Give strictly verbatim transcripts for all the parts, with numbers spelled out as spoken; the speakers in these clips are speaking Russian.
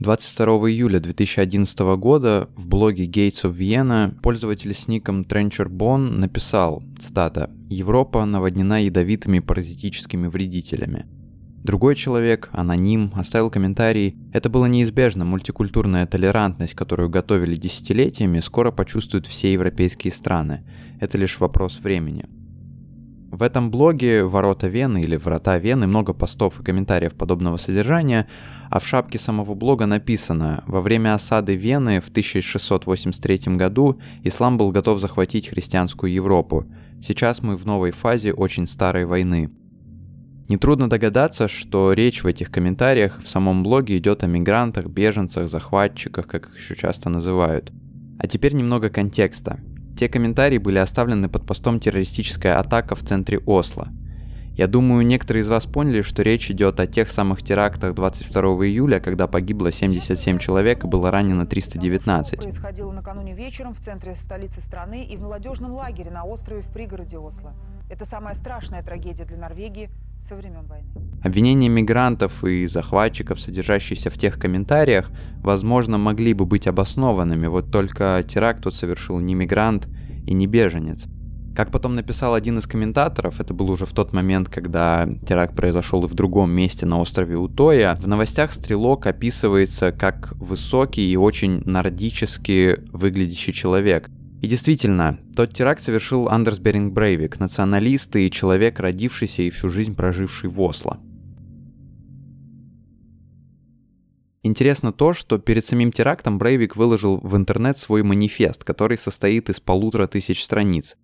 двадцать второго июля две тысячи одиннадцатого года в блоге Gates of Vienna пользователь с ником TrencherBone написал, цитата, «Европа наводнена ядовитыми паразитическими вредителями». Другой человек, аноним, оставил комментарий «Это было неизбежно, мультикультурная толерантность, которую готовили десятилетиями, скоро почувствуют все европейские страны. Это лишь вопрос времени». В этом блоге «Ворота Вены» или «Врата Вены» много постов и комментариев подобного содержания, а в шапке самого блога написано «Во время осады Вены в тысяча шестьсот восемьдесят третьем году ислам был готов захватить христианскую Европу. Сейчас мы в новой фазе очень старой войны». Нетрудно догадаться, что речь в этих комментариях в самом блоге идет о мигрантах, беженцах, захватчиках, как их еще часто называют. А теперь немного контекста. Те комментарии были оставлены под постом «Террористическая атака в центре Осло». Я думаю, некоторые из вас поняли, что речь идет о тех самых терактах двадцать второго июля, когда погибло семьдесят семь человек и было ранено триста девятнадцать. Происходило накануне вечером в центре столицы страны и в молодежном лагере на острове в пригороде Осло. Это самая страшная трагедия для Норвегии со времен войны. Обвинения мигрантов и захватчиков, содержащиеся в тех комментариях, возможно, могли бы быть обоснованными, вот только теракт тут совершил не мигрант и не беженец. Как потом написал один из комментаторов, это был уже в тот момент, когда теракт произошел и в другом месте на острове Утоя, в новостях стрелок описывается как высокий и очень нордически выглядящий человек. И действительно, тот теракт совершил Андерс Беринг Брейвик, националист и человек, родившийся и всю жизнь проживший в Осло. Интересно то, что перед самим терактом Брейвик выложил в интернет свой манифест, который состоит из полутора тысяч страниц.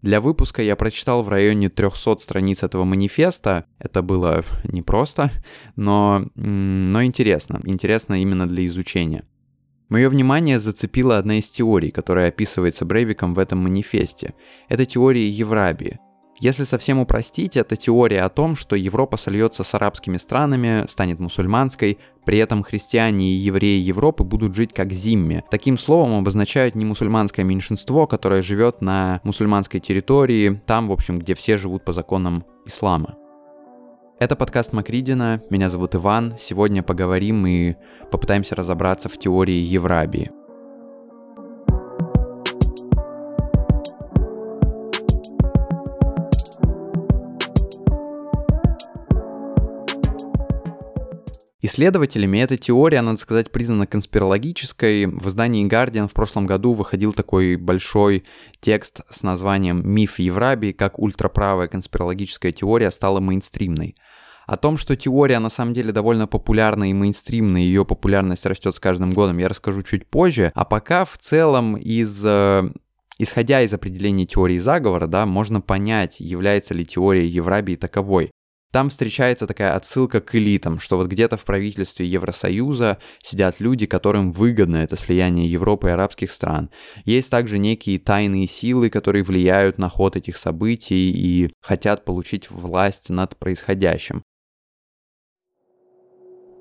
Для выпуска я прочитал в районе триста страниц этого манифеста. Это было непросто, но, но интересно. Интересно именно для изучения. Мое внимание зацепила одна из теорий, которая описывается Брейвиком в этом манифесте. Это теория Еврабии. Если совсем упростить, это теория о том, что Европа сольется с арабскими странами, станет мусульманской, при этом христиане и евреи Европы будут жить как зимми. Таким словом обозначают не мусульманское меньшинство, которое живет на мусульманской территории, там, в общем, где все живут по законам ислама. Это подкаст Макридина, меня зовут Иван, сегодня поговорим и попытаемся разобраться в теории Еврабии. Исследователями эта теория, надо сказать, признана конспирологической. В издании Guardian в прошлом году выходил такой большой текст с названием «Миф Еврабии. Как ультраправая конспирологическая теория стала мейнстримной». О том, что теория на самом деле довольно популярна и мейнстримна, ее популярность растет с каждым годом, я расскажу чуть позже. А пока в целом из... исходя из определения теории заговора, да, можно понять, является ли теория Еврабии таковой. Там встречается такая отсылка к элитам, что вот где-то в правительстве Евросоюза сидят люди, которым выгодно это слияние Европы и арабских стран. Есть также некие тайные силы, которые влияют на ход этих событий и хотят получить власть над происходящим.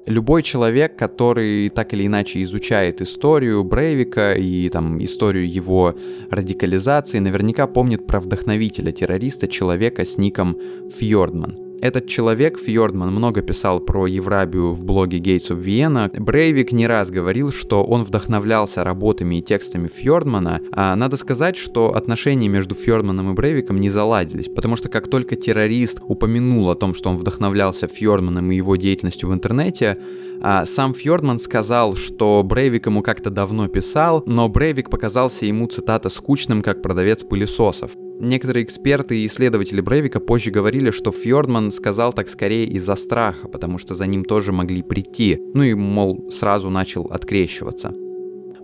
Любой человек, который так или иначе изучает историю Брейвика и там, историю его радикализации, наверняка помнит про вдохновителя террориста, человека с ником Фьордман. Этот человек, Фьордман, много писал про Еврабию в блоге Gates of Vienna. Брейвик не раз говорил, что он вдохновлялся работами и текстами Фьордмана. А надо сказать, что отношения между Фьордманом и Брейвиком не заладились, потому что как только террорист упомянул о том, что он вдохновлялся Фьордманом и его деятельностью в интернете, а сам Фьордман сказал, что Брейвик ему как-то давно писал, но Брейвик показался ему, цитата, «скучным, как продавец пылесосов». Некоторые эксперты и исследователи Брейвика позже говорили, что Фьордман сказал так скорее из-за страха, потому что за ним тоже могли прийти, ну и, мол, сразу начал открещиваться.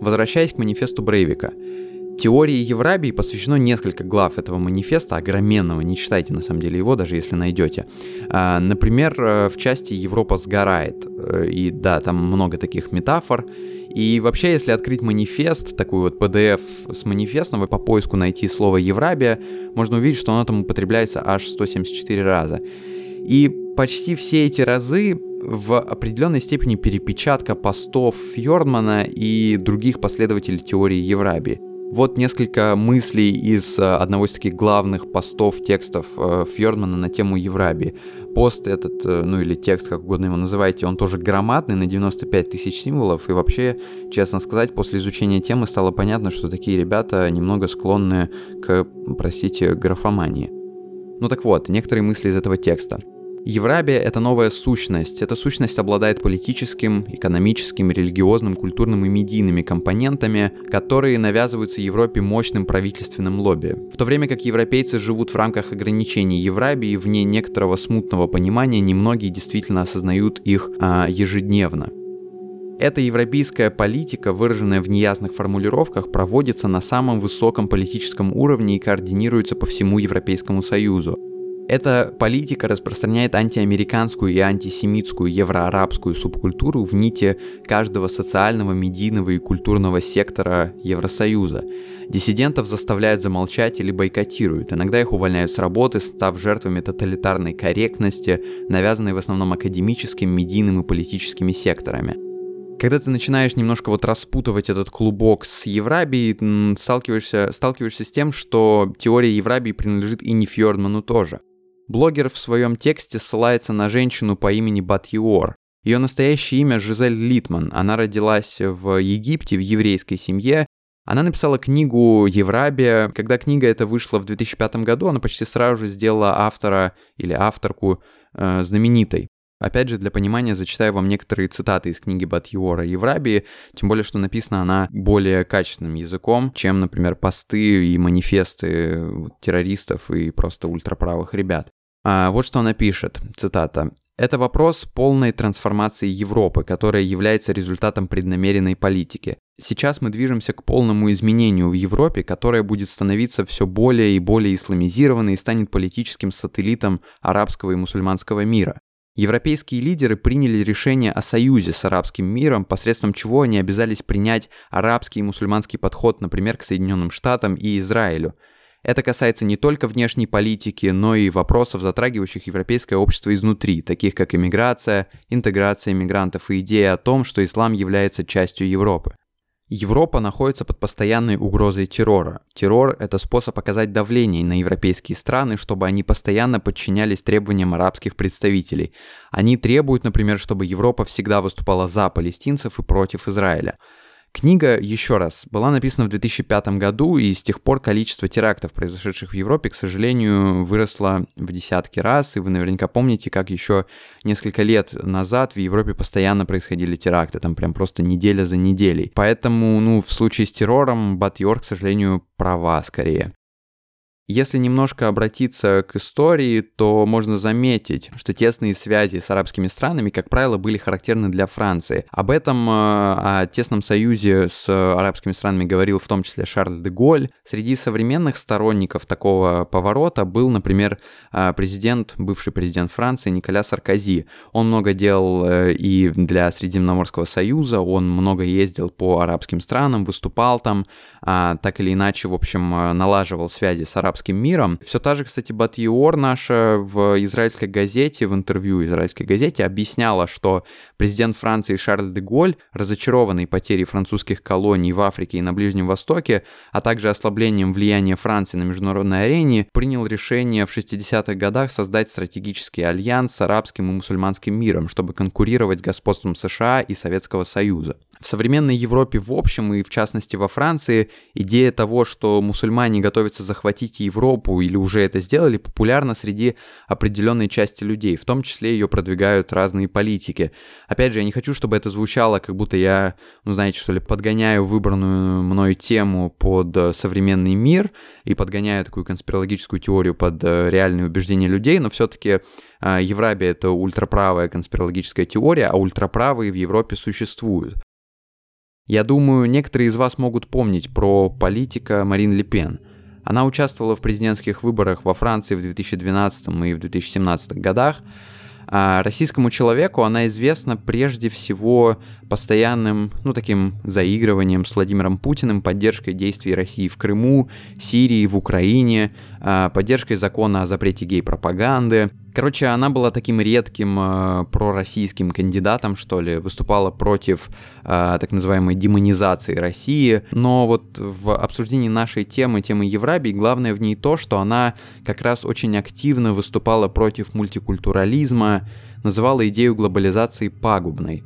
Возвращаясь к манифесту Брейвика. Теории Еврабии посвящено несколько глав этого манифеста, огроменного, не читайте на самом деле его, даже если найдете. Например, в части «Европа сгорает», и да, там много таких метафор. И вообще, если открыть манифест, такой вот пи ди эф с манифестом, и по поиску найти слово «Еврабия», можно увидеть, что оно там употребляется аж сто семьдесят четыре раза. И почти все эти разы в определенной степени перепечатка постов Фьордмана и других последователей теории Еврабии. Вот несколько мыслей из одного из таких главных постов, текстов Фьордмана на тему Еврабии. Пост этот, ну или текст, как угодно его называйте, он тоже громадный, на девяносто пять тысяч символов, и вообще, честно сказать, после изучения темы стало понятно, что такие ребята немного склонны к, простите, графомании. Ну так вот, некоторые мысли из этого текста. Еврабия — это новая сущность. Эта сущность обладает политическим, экономическим, религиозным, культурным и медийными компонентами, которые навязываются Европе мощным правительственным лобби. В то время как европейцы живут в рамках ограничений Еврабии, вне некоторого смутного понимания, немногие действительно осознают их а, ежедневно. Эта европейская политика, выраженная в неясных формулировках, проводится на самом высоком политическом уровне и координируется по всему Европейскому Союзу. Эта политика распространяет антиамериканскую и антисемитскую евроарабскую субкультуру в нити каждого социального, медийного и культурного сектора Евросоюза. Диссидентов заставляют замолчать или бойкотируют, иногда их увольняют с работы, став жертвами тоталитарной корректности, навязанной в основном академическим, медийным и политическими секторами. Когда ты начинаешь немножко вот распутывать этот клубок с Еврабией, сталкиваешься, сталкиваешься с тем, что теория Еврабии принадлежит и не Фьордману тоже. Блогер в своем тексте ссылается на женщину по имени Бат Йеор. Ее настоящее имя Жизель Литман. Она родилась в Египте, в еврейской семье. Она написала книгу «Еврабия». Когда книга эта вышла в две тысячи пятом году, она почти сразу же сделала автора или авторку э, знаменитой. Опять же, для понимания зачитаю вам некоторые цитаты из книги Бат Йеора «Еврабии», тем более, что написана она более качественным языком, чем, например, посты и манифесты террористов и просто ультраправых ребят. А вот что она пишет, цитата. «Это вопрос полной трансформации Европы, которая является результатом преднамеренной политики. Сейчас мы движемся к полному изменению в Европе, которая будет становиться все более и более исламизированной и станет политическим сателлитом арабского и мусульманского мира. Европейские лидеры приняли решение о союзе с арабским миром, посредством чего они обязались принять арабский и мусульманский подход, например, к Соединенным Штатам и Израилю. Это касается не только внешней политики, но и вопросов, затрагивающих европейское общество изнутри, таких как иммиграция, интеграция мигрантов и идея о том, что ислам является частью Европы. Европа находится под постоянной угрозой террора. Террор – это способ оказать давление на европейские страны, чтобы они постоянно подчинялись требованиям арабских представителей. Они требуют, например, чтобы Европа всегда выступала за палестинцев и против Израиля». Книга, еще раз, была написана в две тысячи пятом году, и с тех пор количество терактов, произошедших в Европе, к сожалению, выросло в десятки раз, и вы наверняка помните, как еще несколько лет назад в Европе постоянно происходили теракты, там прям просто неделя за неделей. Поэтому, ну, в случае с террором Бат Йеор, к сожалению, права скорее. Если немножко обратиться к истории, то можно заметить, что тесные связи с арабскими странами, как правило, были характерны для Франции. Об этом, о тесном союзе с арабскими странами говорил в том числе Шарль де Голль. Среди современных сторонников такого поворота был, например, президент, бывший президент Франции Николя Саркози. Он много делал и для Средиземноморского союза, он много ездил по арабским странам, выступал там, так или иначе, в общем, налаживал связи с арабскими миром. Все та же, кстати, Бат Йеор наша в израильской газете, в интервью израильской газете объясняла, что президент Франции Шарль де Голль, разочарованный потерей французских колоний в Африке и на Ближнем Востоке, а также ослаблением влияния Франции на международной арене, принял решение в шестидесятых годах создать стратегический альянс с арабским и мусульманским миром, чтобы конкурировать с господством США и Советского Союза. В современной Европе в общем и в частности во Франции идея того, что мусульмане готовятся захватить Европу или уже это сделали, популярна среди определенной части людей, в том числе ее продвигают разные политики. Опять же, я не хочу, чтобы это звучало, как будто я, ну знаете, что ли, подгоняю выбранную мной тему под современный мир и подгоняю такую конспирологическую теорию под реальные убеждения людей, но все-таки Еврабия — это ультраправая конспирологическая теория, а ультраправые в Европе существуют. Я думаю, некоторые из вас могут помнить про политика Марин Ле Пен. Она участвовала в президентских выборах во Франции в две тысячи двенадцатом и в две тысячи семнадцатом годах. А российскому человеку она известна прежде всего постоянным, ну, таким заигрыванием с Владимиром Путиным, поддержкой действий России в Крыму, Сирии, в Украине, поддержкой закона о запрете гей-пропаганды. Короче, она была таким редким э, пророссийским кандидатом, что ли, выступала против э, так называемой демонизации России. Но вот в обсуждении нашей темы, темы Еврабии, главное в ней то, что она как раз очень активно выступала против мультикультурализма, называла идею глобализации пагубной.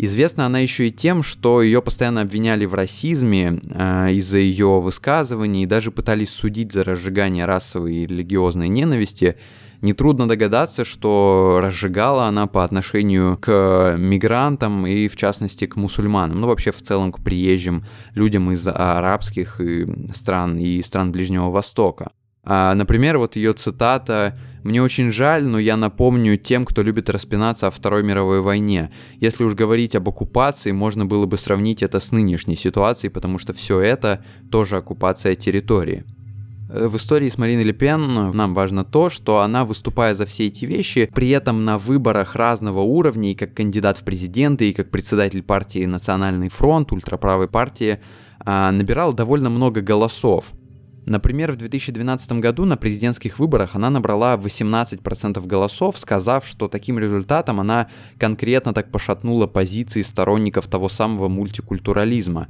Известна она еще и тем, что ее постоянно обвиняли в расизме э, из-за ее высказываний и даже пытались судить за разжигание расовой и религиозной ненависти. Нетрудно догадаться, что разжигала она по отношению к мигрантам и, в частности, к мусульманам, ну вообще в целом к приезжим людям из арабских стран и стран Ближнего Востока. Например, вот ее цитата «Мне очень жаль, но я напомню тем, кто любит распинаться о Второй мировой войне. Если уж говорить об оккупации, можно было бы сравнить это с нынешней ситуацией, потому что все это тоже оккупация территории». В истории с Мариной Ле Пен нам важно то, что она, выступая за все эти вещи, при этом на выборах разного уровня, и как кандидат в президенты, и как председатель партии «Национальный фронт», ультраправой партии, набирала довольно много голосов. Например, в две тысячи двенадцатом году на президентских выборах она набрала восемнадцать процентов голосов, сказав, что таким результатом она конкретно так пошатнула позиции сторонников того самого мультикультурализма.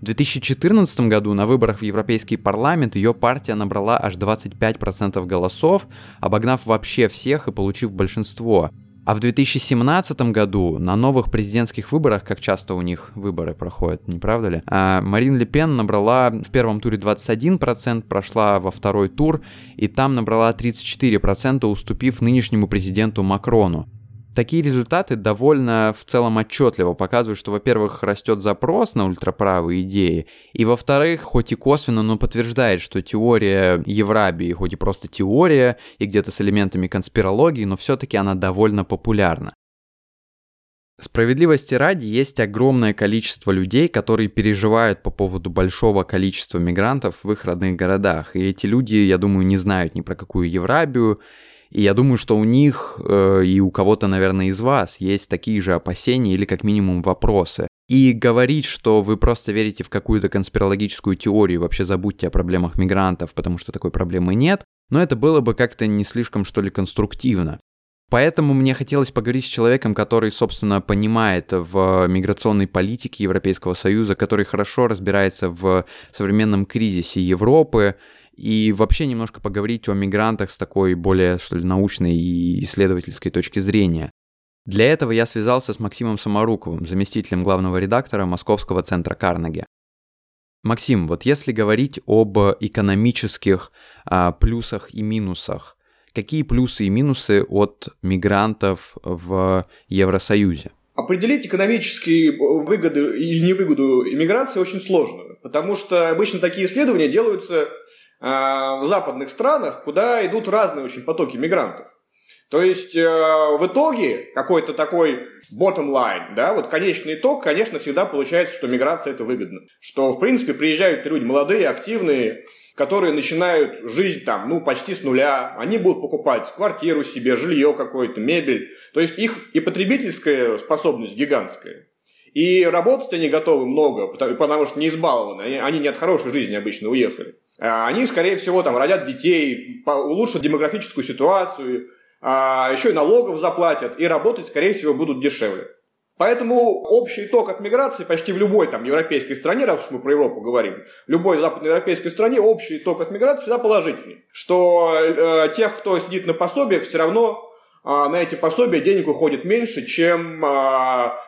В две тысячи четырнадцатом году на выборах в Европейский парламент ее партия набрала аж двадцать пять процентов голосов, обогнав вообще всех и получив большинство. А в две тысячи семнадцатом году на новых президентских выборах, как часто у них выборы проходят, не правда ли, Марин Ле Пен набрала в первом туре двадцать один процент, прошла во второй тур и там набрала тридцать четыре процента, уступив нынешнему президенту Макрону. Такие результаты довольно в целом отчетливо показывают, что, во-первых, растет запрос на ультраправые идеи, и, во-вторых, хоть и косвенно, но подтверждает, что теория Еврабии, хоть и просто теория, и где-то с элементами конспирологии, но все-таки она довольно популярна. Справедливости ради, есть огромное количество людей, которые переживают по поводу большого количества мигрантов в их родных городах, и эти люди, я думаю, не знают ни про какую Еврабию. И я думаю, что у них э, и у кого-то, наверное, из вас есть такие же опасения или как минимум вопросы. И говорить, что вы просто верите в какую-то конспирологическую теорию, вообще забудьте о проблемах мигрантов, потому что такой проблемы нет, но это было бы как-то не слишком, что ли, конструктивно. Поэтому мне хотелось поговорить с человеком, который, собственно, понимает в миграционной политике Европейского Союза, который хорошо разбирается в современном кризисе Европы, и вообще немножко поговорить о мигрантах с такой более, что ли, научной и исследовательской точки зрения. Для этого я связался с Максимом Саморуковым, заместителем главного редактора Московского центра Карнеги. Максим, вот если говорить об экономических а, плюсах и минусах, какие плюсы и минусы от мигрантов в Евросоюзе? Определить экономические выгоды или невыгоду иммиграции очень сложно, потому что обычно такие исследования делаются в западных странах, куда идут разные очень потоки мигрантов. То есть э, в итоге какой-то такой bottom line, да, вот конечный итог, конечно, всегда получается, что миграция это выгодно. Что, в принципе, приезжают люди молодые, активные, которые начинают жизнь там, ну, почти с нуля. Они будут покупать квартиру себе, жилье какое-то, мебель. То есть их и потребительская способность гигантская. И работать они готовы много, потому, потому что не избалованы. Они, они не от хорошей жизни обычно уехали. Они, скорее всего, там, родят детей, улучшат демографическую ситуацию, еще и налогов заплатят, и работать, скорее всего, будут дешевле. Поэтому общий итог от миграции почти в любой там, европейской стране, раз уж мы про Европу говорим, в любой западноевропейской стране общий итог от миграции всегда положительный. Что э, тех, кто сидит на пособиях, все равно э, на эти пособия денег уходит меньше, чем э,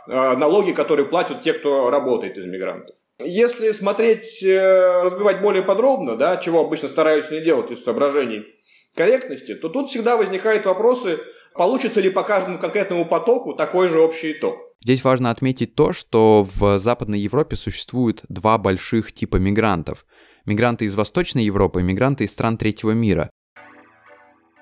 э, налоги, которые платят те, кто работает из мигрантов. Если смотреть, разбивать более подробно, да, чего обычно стараются не делать из соображений корректности, то тут всегда возникают вопросы, получится ли по каждому конкретному потоку такой же общий итог. Здесь важно отметить то, что в Западной Европе существует два больших типа мигрантов. Мигранты из Восточной Европы и мигранты из стран третьего мира.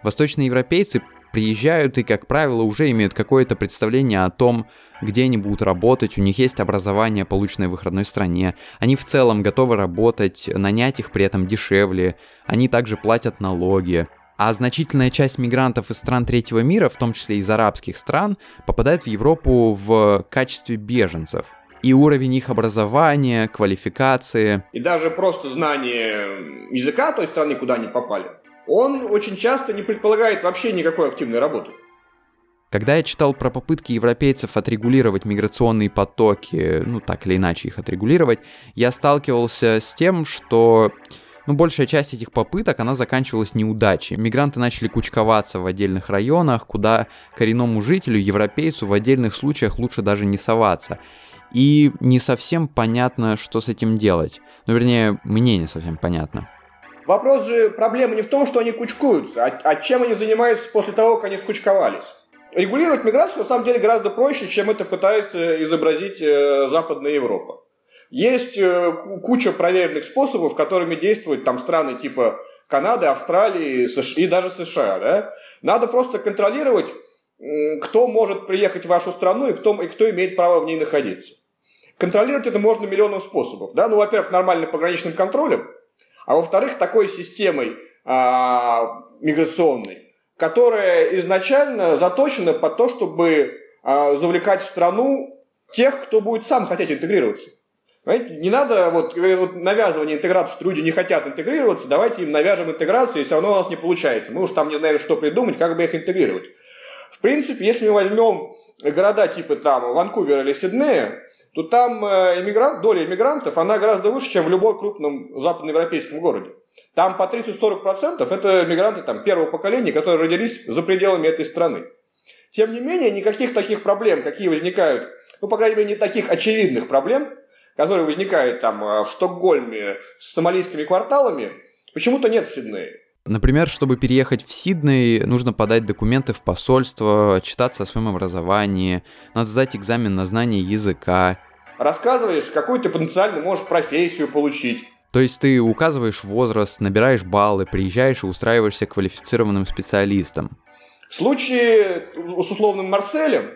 Восточные европейцы приезжают и, как правило, уже имеют какое-то представление о том, где они будут работать, у них есть образование, полученное в их родной стране, они в целом готовы работать, нанять их при этом дешевле, они также платят налоги. А значительная часть мигрантов из стран третьего мира, в том числе из арабских стран, попадает в Европу в качестве беженцев. И уровень их образования, квалификации. И даже просто знание языка той страны, куда они попали, он очень часто не предполагает вообще никакой активной работы. Когда я читал про попытки европейцев отрегулировать миграционные потоки, ну так или иначе их отрегулировать, я сталкивался с тем, что ну, большая часть этих попыток, она заканчивалась неудачей. Мигранты начали кучковаться в отдельных районах, куда коренному жителю, европейцу, в отдельных случаях лучше даже не соваться. И не совсем понятно, что с этим делать. Ну, вернее, мне не совсем понятно. Вопрос же, проблема не в том, что они кучкуются, а, а чем они занимаются после того, как они скучковались. Регулировать миграцию на самом деле гораздо проще, чем это пытается изобразить э, Западная Европа. Есть э, куча проверенных способов, которыми действуют там страны типа Канады, Австралии США, и даже США. Да? Надо просто контролировать, э, кто может приехать в вашу страну и кто, и кто имеет право в ней находиться. Контролировать это можно миллионом способов. Да? Ну, во-первых, нормальным пограничным контролем, а во-вторых, такой системой э, миграционной, которая изначально заточена под то, чтобы э, завлекать в страну тех, кто будет сам хотеть интегрироваться. Понимаете? Не надо вот, вот навязывание интеграции, что люди не хотят интегрироваться, давайте им навяжем интеграцию, и все равно у нас не получается. Мы уж там не знаем, что придумать, как бы их интегрировать. В принципе, если мы возьмем города типа там Ванкувера или Сиднея, то там иммигрант, доля иммигрантов она гораздо выше, чем в любом крупном западноевропейском городе. Там по тридцать-сорок процентов это мигранты там, первого поколения, которые родились за пределами этой страны. Тем не менее, никаких таких проблем, какие возникают, ну, по крайней мере, не таких очевидных проблем, которые возникают там в Стокгольме с сомалийскими кварталами, почему-то нет в Сиднее. Например, чтобы переехать в Сидней, нужно подать документы в посольство, отчитаться о своем образовании, надо сдать экзамен на знание языка. Рассказываешь, какую ты потенциально можешь профессию получить. То есть ты указываешь возраст, набираешь баллы, приезжаешь и устраиваешься квалифицированным специалистом. В случае с условным Марселем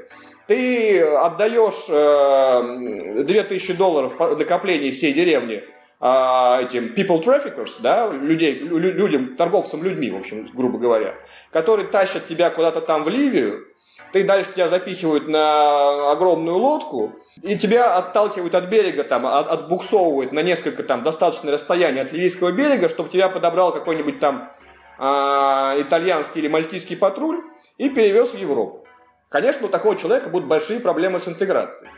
ты отдаешь э, две тысячи долларов накоплений всей деревни э, этим people traffickers, да, людей, людям, торговцам людьми, в общем, грубо говоря, которые тащат тебя куда-то там в Ливию. Ты дальше тебя запихивают на огромную лодку, и тебя отталкивают от берега, там, от, отбуксовывают на несколько там достаточное расстояние от ливийского берега, чтобы тебя подобрал какой-нибудь там э, итальянский или мальтийский патруль и перевез в Европу. Конечно, у такого человека будут большие проблемы с интеграцией.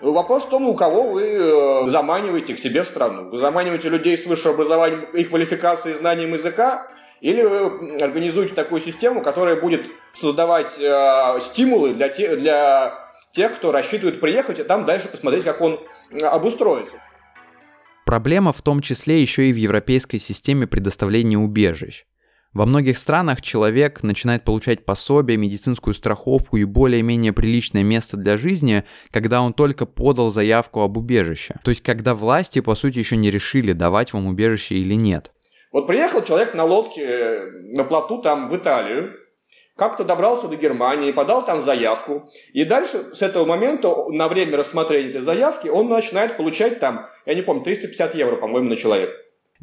Но вопрос в том, у кого вы э, заманиваете к себе в страну. Вы заманиваете людей с высшим образованием и квалификацией, знанием языка, или вы организуете такую систему, которая будет создавать э, стимулы для, те, для тех, кто рассчитывает приехать, и там дальше посмотреть, как он обустроится. Проблема в том числе еще и в европейской системе предоставления убежищ. Во многих странах человек начинает получать пособие, медицинскую страховку и более-менее приличное место для жизни, когда он только подал заявку об убежище. То есть, когда власти, по сути, еще не решили, давать вам убежище или нет. Вот приехал человек на лодке, на плоту там в Италию, как-то добрался до Германии, подал там заявку, и дальше с этого момента на время рассмотрения этой заявки он начинает получать там, я не помню, триста пятьдесят евро, по-моему, на человека.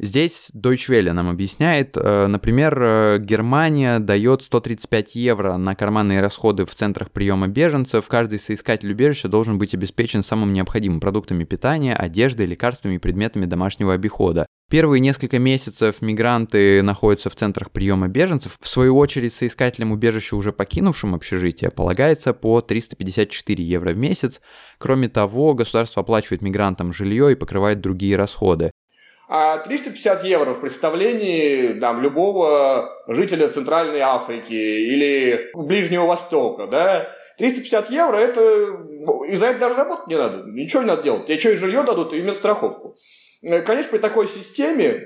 Здесь Deutsche Welle нам объясняет, например, Германия дает сто тридцать пять евро на карманные расходы в центрах приема беженцев. Каждый соискатель убежища должен быть обеспечен самым необходимым продуктами питания, одеждой, лекарствами и предметами домашнего обихода. Первые несколько месяцев мигранты находятся в центрах приема беженцев. В свою очередь, соискателям убежища, уже покинувшим общежитие, полагается по триста пятьдесят четыре евро в месяц. Кроме того, государство оплачивает мигрантам жилье и покрывает другие расходы. А триста пятьдесят евро в представлении там, любого жителя Центральной Африки или Ближнего Востока, да, триста пятьдесят евро, это из-за этого даже работать не надо, ничего не надо делать, тебе еще и жилье дадут, и медстраховку. Конечно, при такой системе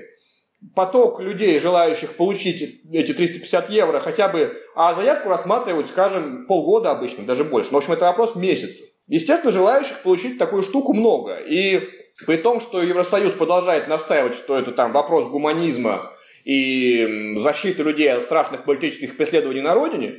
поток людей, желающих получить эти триста пятьдесят евро, хотя бы, а заявку рассматривают, скажем, полгода обычно, даже больше, в общем, это вопрос месяцев. Естественно, желающих получить такую штуку много, и... При том, что Евросоюз продолжает настаивать, что это там вопрос гуманизма и защиты людей от страшных политических преследований на родине,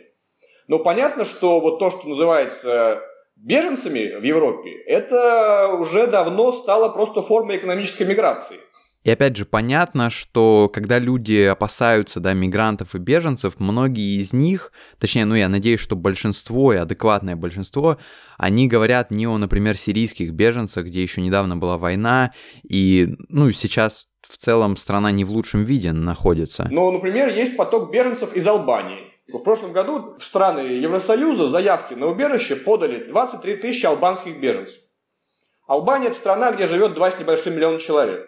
но понятно, что вот то, что называется беженцами в Европе, это уже давно стало просто формой экономической миграции. И опять же, понятно, что когда люди опасаются, да, мигрантов и беженцев, многие из них, точнее, ну я надеюсь, что большинство и адекватное большинство, они говорят не о, например, сирийских беженцах, где еще недавно была война, и, ну, сейчас в целом страна не в лучшем виде находится. Но, например, есть поток беженцев из Албании. В прошлом году в страны Евросоюза заявки на убежище подали двадцать три тысячи албанских беженцев. Албания – это страна, где живет два с небольшим миллиона человек.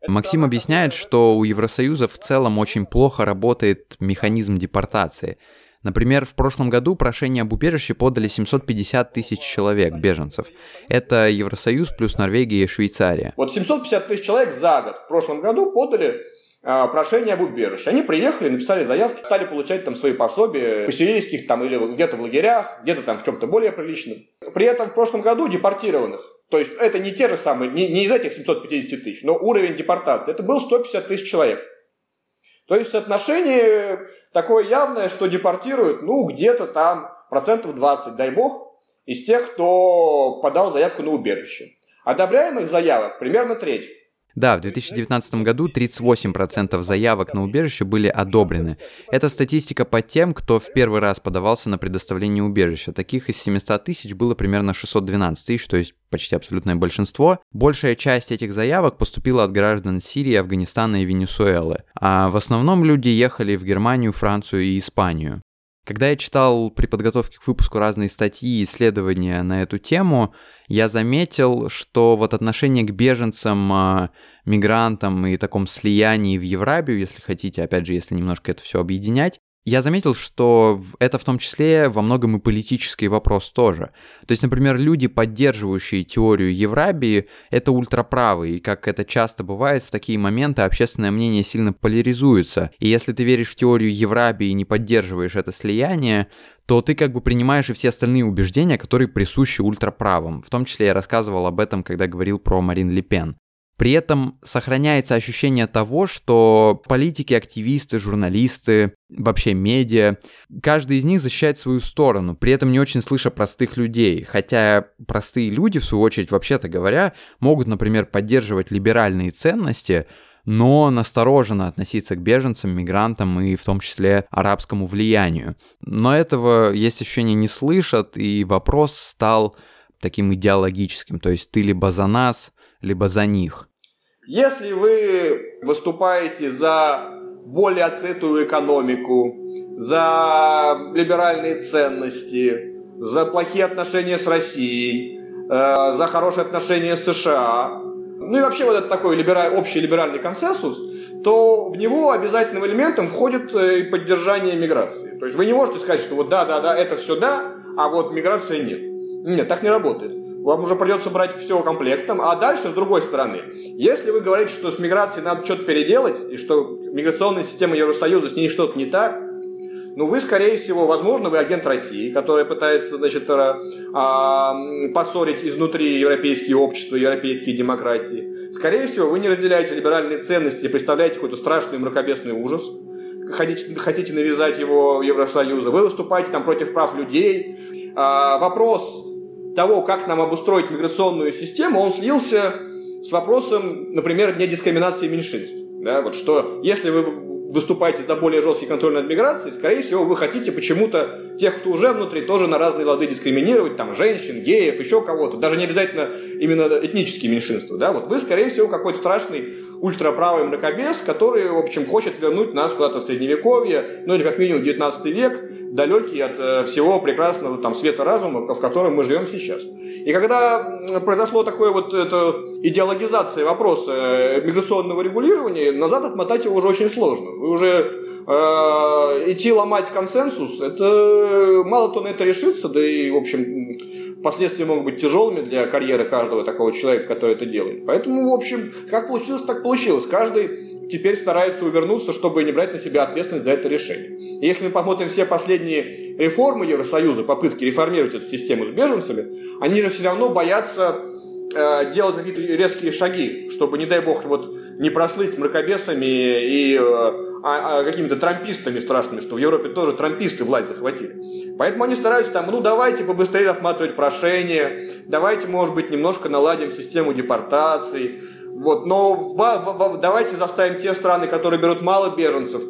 Это Максим объясняет, что у Евросоюза в целом очень плохо работает механизм депортации. Например, в прошлом году прошение об убежище подали семьсот пятьдесят тысяч человек, беженцев. Это Евросоюз плюс Норвегия и Швейцария. Вот семьсот пятьдесят тысяч человек за год в прошлом году подали э, прошение об убежище. Они приехали, написали заявки, стали получать там свои пособия, поселились их там или где-то в лагерях, где-то там в чем-то более приличном. При этом в прошлом году депортированных, то есть это не те же самые, не, не из этих семьсот пятьдесят тысяч, но уровень депортации, это был сто пятьдесят тысяч человек. То есть соотношение такое явное, что депортируют, ну, где-то там процентов двадцать, дай бог, из тех, кто подал заявку на убежище. Одобряемых заявок примерно треть. Да, в две тысячи девятнадцатом году тридцать восемь процентов заявок на убежище были одобрены. Это статистика по тем, кто в первый раз подавался на предоставление убежища. Таких из семьсот тысяч было примерно шестьсот двенадцать тысяч, то есть почти абсолютное большинство. Большая часть этих заявок поступила от граждан Сирии, Афганистана и Венесуэлы. А в основном люди ехали в Германию, Францию и Испанию. Когда я читал при подготовке к выпуску разные статьи и исследования на эту тему, я заметил, что вот отношение к беженцам, мигрантам и таком слиянии в Еврабию, если хотите, опять же, если немножко это все объединять, я заметил, что это в том числе во многом и политический вопрос тоже. То есть, например, люди, поддерживающие теорию Еврабии, это ультраправые, и, как это часто бывает, в такие моменты общественное мнение сильно поляризуется. И если ты веришь в теорию Еврабии и не поддерживаешь это слияние, то ты как бы принимаешь и все остальные убеждения, которые присущи ультраправым. В том числе я рассказывал об этом, когда говорил про Марин Ле Пен. При этом сохраняется ощущение того, что политики, активисты, журналисты, вообще медиа, каждый из них защищает свою сторону, при этом не очень слыша простых людей, хотя простые люди, в свою очередь, вообще-то говоря, могут, например, поддерживать либеральные ценности, но настороженно относиться к беженцам, мигрантам и в том числе арабскому влиянию. Но этого, есть ощущение, не слышат, и вопрос стал таким идеологическим, то есть ты либо за нас, либо за них. Если вы выступаете за более открытую экономику, за либеральные ценности, за плохие отношения с Россией, э, за хорошие отношения с США, ну и вообще вот этот такой либераль, общий либеральный консенсус, то в него обязательным элементом входит и поддержание миграции. То есть вы не можете сказать, что вот да-да-да, это все да, а вот миграция нет. Нет, так не работает. Вам уже придется брать все комплектом. А дальше, с другой стороны, если вы говорите, что с миграцией надо что-то переделать, и что миграционная система Евросоюза, с ней что-то не так, ну вы, скорее всего, возможно, вы агент России, который пытается, значит, поссорить изнутри европейские общества, европейские демократии. Скорее всего, вы не разделяете либеральные ценности и представляете какой-то страшный мракобесный ужас. Хотите, хотите навязать его Евросоюзу. Вы выступаете там против прав людей. А, вопрос того, как нам обустроить миграционную систему, он слился с вопросом, например, недискриминации меньшинств. Да, вот что, если вы выступаете за более жесткий контроль над миграцией, скорее всего, вы хотите почему-то тех, кто уже внутри, тоже на разные лады дискриминировать, там, женщин, геев, еще кого-то, даже не обязательно именно этнические меньшинства. Да, вот вы, скорее всего, какой-то страшный ультраправый мракобес, который, в общем, хочет вернуть нас куда-то в Средневековье, ну или как минимум девятнадцатый век, далекий от всего прекрасного там света разума, в котором мы живем сейчас. И когда произошло такое вот это, идеологизация вопроса миграционного регулирования, назад отмотать его уже очень сложно. Вы уже э, идти ломать консенсус, это мало кто на это решится, да и, в общем, последствия могут быть тяжелыми для карьеры каждого такого человека, который это делает. Поэтому, в общем, как получилось, так получилось. Каждый теперь старается увернуться, чтобы не брать на себя ответственность за это решение. И если мы посмотрим все последние реформы Евросоюза, попытки реформировать эту систему с беженцами, они же все равно боятся э, делать какие-то резкие шаги, чтобы, не дай бог, вот, не прослыть мракобесами и э, а, а, какими-то трампистами страшными, что в Европе тоже трамписты власть захватили. Поэтому они стараются там, ну давайте побыстрее рассматривать прошение, давайте, может быть, немножко наладим систему депортации. Вот, но давайте заставим те страны, которые берут мало беженцев,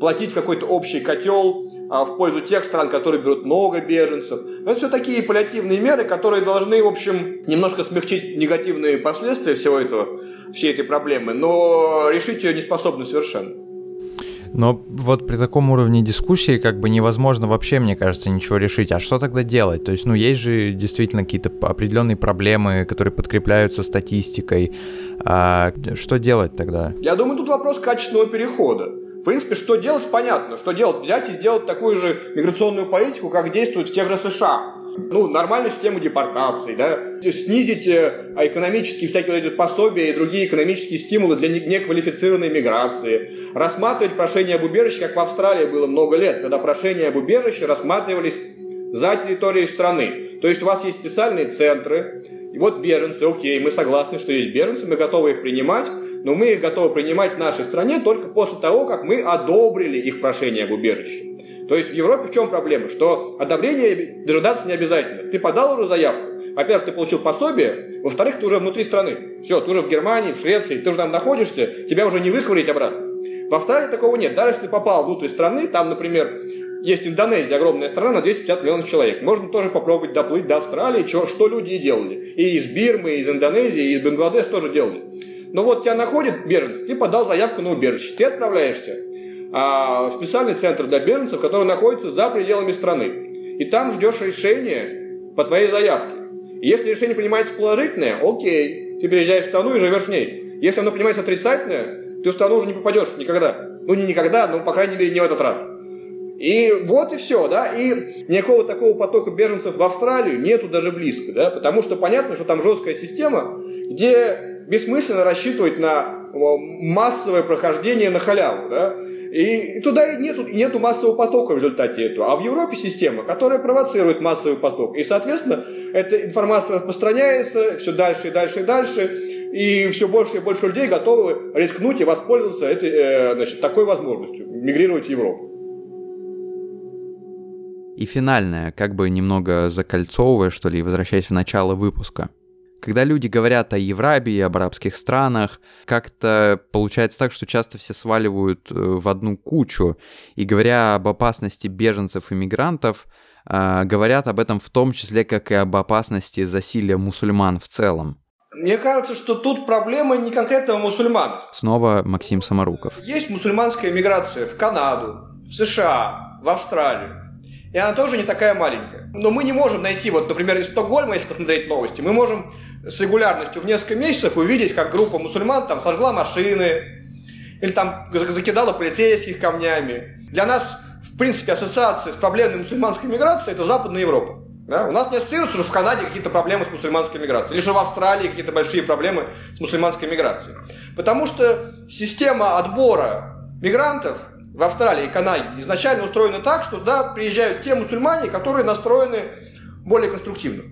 платить в какой-то общий котел, в пользу тех стран, которые берут много беженцев. Это все такие паллиативные меры, которые должны, в общем, немножко смягчить негативные последствия всего этого, всей этой проблемы, но решить ее не способны совершенно. Но вот при таком уровне дискуссии как бы невозможно вообще, мне кажется, ничего решить. А что тогда делать? То есть, ну, есть же действительно какие-то определенные проблемы, которые подкрепляются статистикой. А что делать тогда? Я думаю, тут вопрос качественного перехода. В принципе, что делать, понятно. Что делать? Взять и сделать такую же миграционную политику, как действует в тех же США. Ну, нормальную систему депортаций, да, снизить экономические всякие эти пособия и другие экономические стимулы для неквалифицированной миграции, рассматривать прошение об убежище, как в Австралии было много лет, когда прошения об убежище рассматривались за территорией страны. То есть у вас есть специальные центры, и вот беженцы, окей, мы согласны, что есть беженцы, мы готовы их принимать, но мы их готовы принимать в нашей стране только после того, как мы одобрили их прошение об убежище. То есть в Европе в чем проблема? Что одобрение дожидаться не обязательно. Ты подал уже заявку. Во-первых, ты получил пособие. Во-вторых, ты уже внутри страны. Все, ты уже в Германии, в Швеции, ты уже там находишься, тебя уже не выковырять обратно. В Австралии такого нет. Даже если ты попал внутрь страны, там, например, есть Индонезия, огромная страна на двести пятьдесят миллионов человек. Можно тоже попробовать доплыть до Австралии, чего, что люди и делали. И из Бирмы, и из Индонезии, и из Бангладеш тоже делали. Но вот тебя находит беженец, ты подал заявку на убежище, ты отправляешься в специальный центр для беженцев, который находится за пределами страны. И там ждешь решения по твоей заявке. И если решение принимается положительное, окей, ты переезжаешь в страну и живешь в ней. Если оно принимается отрицательное, ты в страну уже не попадешь никогда. Ну, не никогда, но, по крайней мере, не в этот раз. И вот и все, да, и никакого такого потока беженцев в Австралию нету даже близко, да, потому что понятно, что там жесткая система, где бессмысленно рассчитывать на массовое прохождение на халяву, да, и туда и нету, и нету массового потока в результате этого. А в Европе система, которая провоцирует массовый поток. И, соответственно, эта информация распространяется все дальше и дальше и дальше. И все больше и больше людей готовы рискнуть и воспользоваться этой, значит, такой возможностью мигрировать в Европу. И финальное, как бы немного закольцовывая, что ли, и возвращаясь в начало выпуска. Когда люди говорят о Еврабии, об арабских странах, как-то получается так, что часто все сваливают в одну кучу. И говоря об опасности беженцев и мигрантов, говорят об этом в том числе, как и об опасности засилия мусульман в целом. Мне кажется, что тут проблема не конкретного мусульман. Снова Максим Саморуков. Есть мусульманская миграция в Канаду, в США, в Австралию. И она тоже не такая маленькая. Но мы не можем найти, вот, например, из Стокгольма, если посмотреть новости, мы можем с регулярностью в несколько месяцев увидеть, как группа мусульман там сожгла машины, или там закидала полицейских камнями. Для нас, в принципе, ассоциация с проблемной мусульманской миграцией – это Западная Европа. Да? У нас не ассоциируется, что в Канаде какие-то проблемы с мусульманской миграцией, или что в Австралии какие-то большие проблемы с мусульманской миграцией. Потому что система отбора мигрантов в Австралии и Канаде изначально устроены так, что туда приезжают те мусульмане, которые настроены более конструктивно.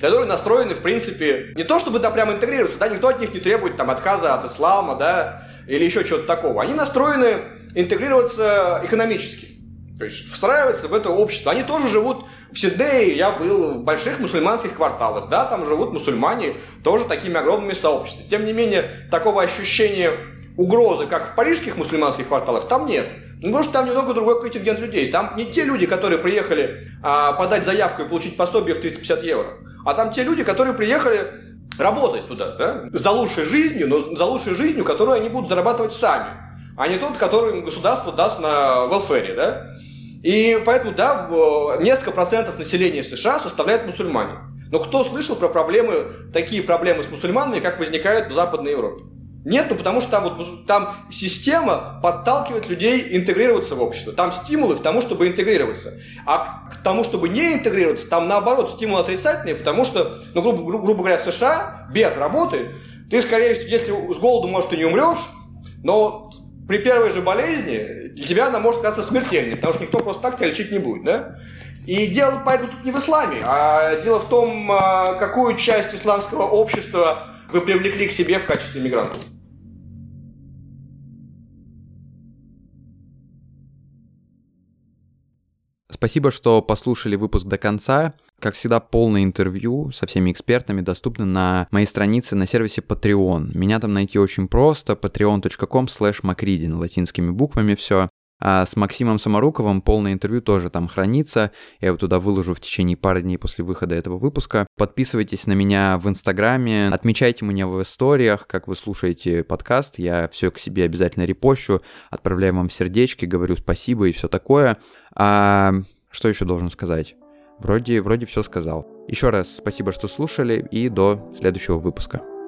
Которые настроены, в принципе, не то чтобы да, прям интегрироваться, да, никто от них не требует там, отказа от ислама, да, или еще чего-то такого. Они настроены интегрироваться экономически, то есть встраиваться в это общество. Они тоже живут в Сиднее, я был в больших мусульманских кварталах, да, там живут мусульмане тоже такими огромными сообществами. Тем не менее, такого ощущения угрозы, как в парижских мусульманских кварталах, там нет. Ну, потому что там немного другой контингент людей. Там не те люди, которые приехали а, подать заявку и получить пособие в триста пятьдесят евро, а там те люди, которые приехали работать туда, да? За лучшей жизнью, но за лучшей жизнью, которую они будут зарабатывать сами, а не тот, который государство даст на велфере, да? И поэтому, да, несколько процентов населения США составляют мусульмане. Но кто слышал про проблемы, такие проблемы с мусульманами, как возникают в Западной Европе? Нет, ну потому что там, вот, там система подталкивает людей интегрироваться в общество. Там стимулы к тому, чтобы интегрироваться. А к тому, чтобы не интегрироваться, там наоборот стимул отрицательный, потому что, ну, грубо, грубо говоря, в США без работы ты, скорее всего, если с голоду, может, и не умрешь, но при первой же болезни для тебя она может оказаться смертельной, потому что никто просто так тебя лечить не будет, да? И дело поэтому тут не в исламе, а дело в том, какую часть исламского общества вы привлекли к себе в качестве мигрантов. Спасибо, что послушали выпуск до конца. Как всегда, полное интервью со всеми экспертами доступно на моей странице на сервисе Patreon. Меня там найти очень просто. patreon точка com слэш макридин латинскими буквами все. А с Максимом Саморуковым полное интервью тоже там хранится. Я его туда выложу в течение пары дней после выхода этого выпуска. Подписывайтесь на меня в Инстаграме, отмечайте меня в историях, как вы слушаете подкаст. Я все к себе обязательно репощу, отправляю вам сердечки, говорю спасибо и все такое. А что еще должен сказать? Вроде, вроде все сказал. Еще раз спасибо, что слушали, и до следующего выпуска.